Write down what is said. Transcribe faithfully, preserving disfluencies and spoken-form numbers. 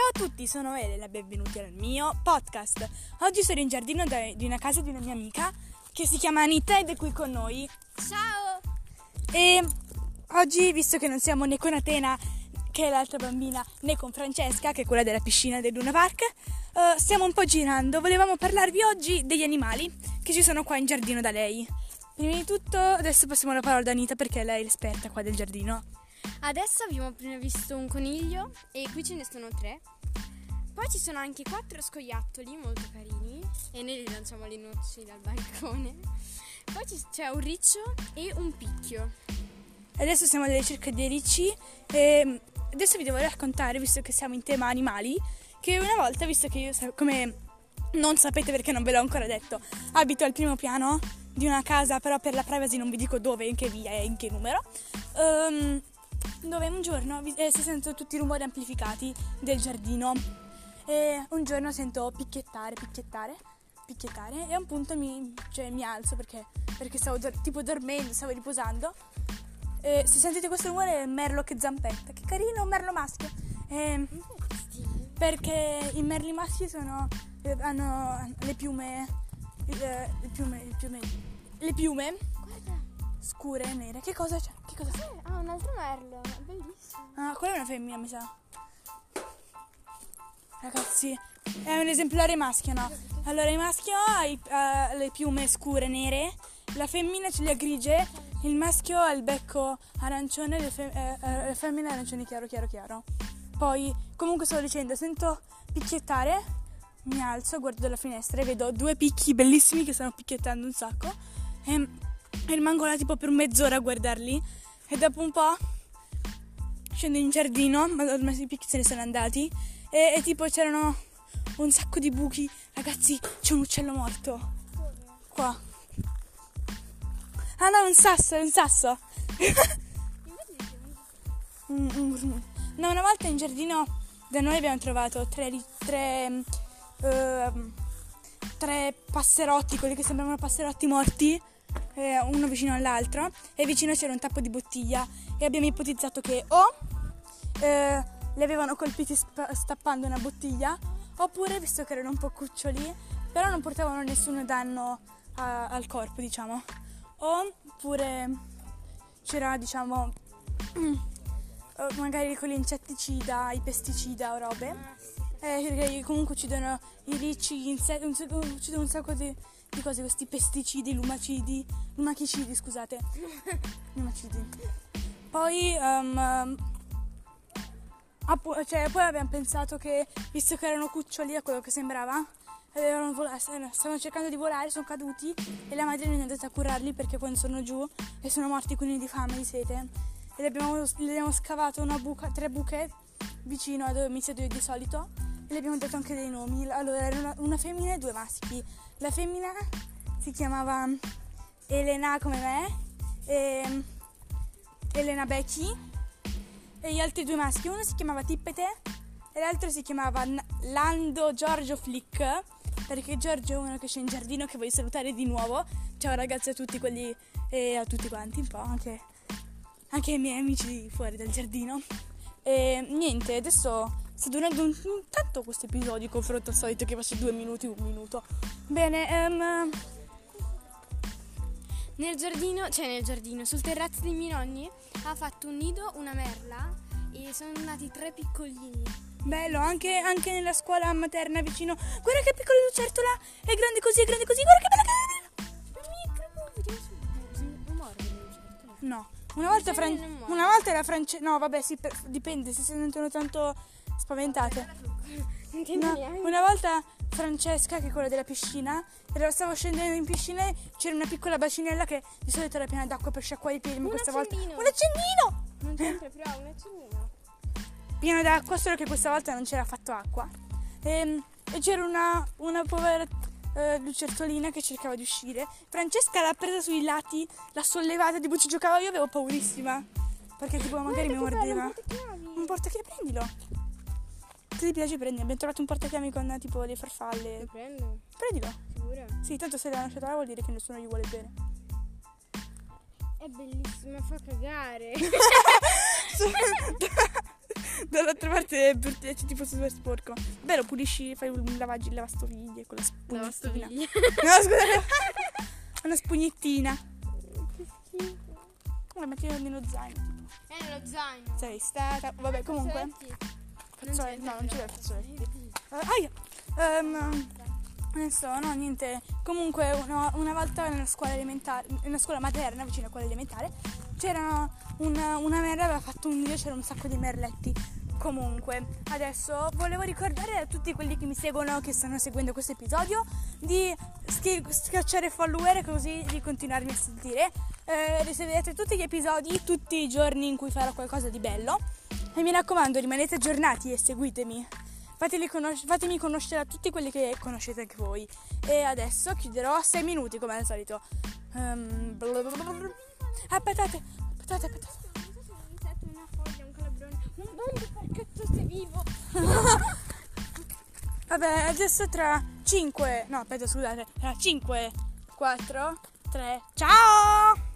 Ciao a tutti, sono Ele e benvenuti al mio podcast. Oggi sono in giardino di una casa di una mia amica che si chiama Anita ed è qui con noi. Ciao! E oggi, visto che non siamo né con Atena, che è l'altra bambina, né con Francesca, che è quella della piscina del Luna Park, uh, stiamo un po' girando. Volevamo parlarvi oggi degli animali che ci sono qua in giardino da lei. Prima di tutto, adesso passiamo la parola ad Anita perché lei è l'esperta qua del giardino. Adesso abbiamo appena visto un coniglio e qui ce ne sono tre. Poi ci sono anche quattro scoiattoli molto carini e noi li lanciamo le noci dal balcone. Poi c'è un riccio e un picchio. Adesso siamo alla ricerca dei ricci e adesso vi devo raccontare, visto che siamo in tema animali, che una volta, visto che io, come non sapete perché non ve l'ho ancora detto, abito al primo piano di una casa, però per la privacy non vi dico dove, in che via e in che numero, um, dove un giorno eh, si sentono tutti i rumori amplificati del giardino e un giorno sento picchiettare, picchiettare, picchiettare e a un punto mi, cioè, mi alzo perché, perché stavo do- tipo dormendo, stavo riposando e se sentite questo rumore è merlo che zampetta, che carino, un merlo maschio e, perché i merli maschi sono, hanno le piume le, le piume, le piume, le piume Guarda. Scure e nere. Che cosa c'è? Che cosa c'è? Ah, un altro merlo, bellissimo. Ah, quella è una femmina, mi sa. Ragazzi, è un esemplare maschio, no? Allora, il maschio ha i, uh, le piume scure nere, la femmina ce le ha grigie, il maschio ha il becco arancione, le fem- eh, le femmine arancioni chiaro, chiaro, chiaro. Poi, comunque stavo dicendo, sento picchiettare, mi alzo, guardo dalla finestra e vedo due picchi bellissimi che stanno picchiettando un sacco. E... E rimango là tipo per mezz'ora a guardarli. E dopo un po' scendo in giardino, ma ormai i picchi se ne sono andati e, e tipo c'erano un sacco di buchi. Ragazzi, c'è un uccello morto qua. Ah no, è un sasso, è un sasso. No, una volta in giardino da noi abbiamo trovato tre... Tre, uh, tre passerotti, quelli che sembravano passerotti morti, uno vicino all'altro, e vicino c'era un tappo di bottiglia e abbiamo ipotizzato che o eh, li avevano colpiti sp- stappando una bottiglia, oppure, visto che erano un po' cuccioli però non portavano nessun danno a- al corpo, diciamo, oppure c'era, diciamo, magari con l'insetticida, i pesticida o robe, eh, comunque uccidono i ricci, gli insetti, uccidono un sacco di di cose, questi pesticidi, lumacidi, lumachicidi, scusate, lumacidi. Poi, um, appu- cioè, poi abbiamo pensato che, visto che erano cuccioli, a quello che sembrava, vol- stavano cercando di volare, sono caduti e la madre non è andata a curarli perché quando sono giù e sono morti, quindi di fame, di sete, e le abbiamo, le abbiamo scavato una buca, tre buche vicino a dove mi siedo io di solito e le abbiamo dato anche dei nomi. Allora, era una, una femmina e due maschi. La femmina si chiamava Elena come me e Elena Becky, e gli altri due maschi, uno si chiamava Tippete e l'altro si chiamava Lando Giorgio Flick, perché Giorgio è uno che c'è in giardino, che voglio salutare di nuovo. Ciao ragazzi a tutti quelli e a tutti quanti, un po' anche, anche ai miei amici fuori dal giardino. E niente, adesso sto durando un, tanto questo episodio confronto al solito che faccio due minuti, un minuto. Bene, um, nel giardino, cioè nel giardino, sul terrazzo dei miei nonni ha fatto un nido una merla e sono nati tre piccolini. Bello, anche, anche nella scuola materna vicino. Guarda che piccola lucertola, è grande così, è grande così, guarda che bella che bella. No, una volta, Fran- una volta era Francesca, no vabbè, sì, per- dipende se si sentono tanto spaventate. No, una volta Francesca, che è quella della piscina, stavo scendendo in piscina e c'era una piccola bacinella che di solito era piena d'acqua per sciacquare i piedi, ma questa volta un accendino, non c'entra però, un accendino pieno d'acqua, solo che questa volta non c'era affatto acqua e, e c'era una, una povera eh, lucertolina che cercava di uscire. Francesca l'ha presa sui lati, l'ha sollevata, tipo ci giocava, io avevo paurissima perché tipo magari guarda, mi mordeva. Un portachiavi, prendilo. Se ti piace prendi, abbiamo trovato un portachiavi con tipo le farfalle. Lo prendo? Prendilo. Sicura? Sì, tanto se l'hanno lasciata là vuol dire che nessuno gli vuole bene. È bellissima, fa cagare. dall'altra parte è ci ti fosse super sporco. Beh, lo pulisci, fai un lavaggio in lavastoviglie con la spugnettina. Lavastoviglie. No, scusate. Una spugnettina. Che schifo. La mettiamo nello zaino. È nello zaino. Sei stata. Vabbè, comunque. Fazzoletti. No, non ce l'ho fazzoletti. Aia. Um, non so, no, niente. Comunque, una, una volta nella scuola elementare, nella scuola materna, vicino a quella elementare, c'era una, una merla, aveva fatto un video, c'era un sacco di merletti. Comunque, adesso volevo ricordare a tutti quelli che mi seguono, che stanno seguendo questo episodio, di schi- schiacciare follower, così di continuarmi a sentire. Eh, riceverete tutti gli episodi, tutti i giorni in cui farò qualcosa di bello. E mi raccomando, rimanete aggiornati e seguitemi. Fateli conos- fatemi conoscere a tutti quelli che conoscete anche voi. E adesso chiuderò a sei minuti come al solito. Um, ah, patate, patate, patate. Una foglia, un calabrone. Non voglio perché tu sei vivo. Vabbè, adesso tra cinque. No, aspetta, scusate. Tra cinque, quattro, tre. Ciao!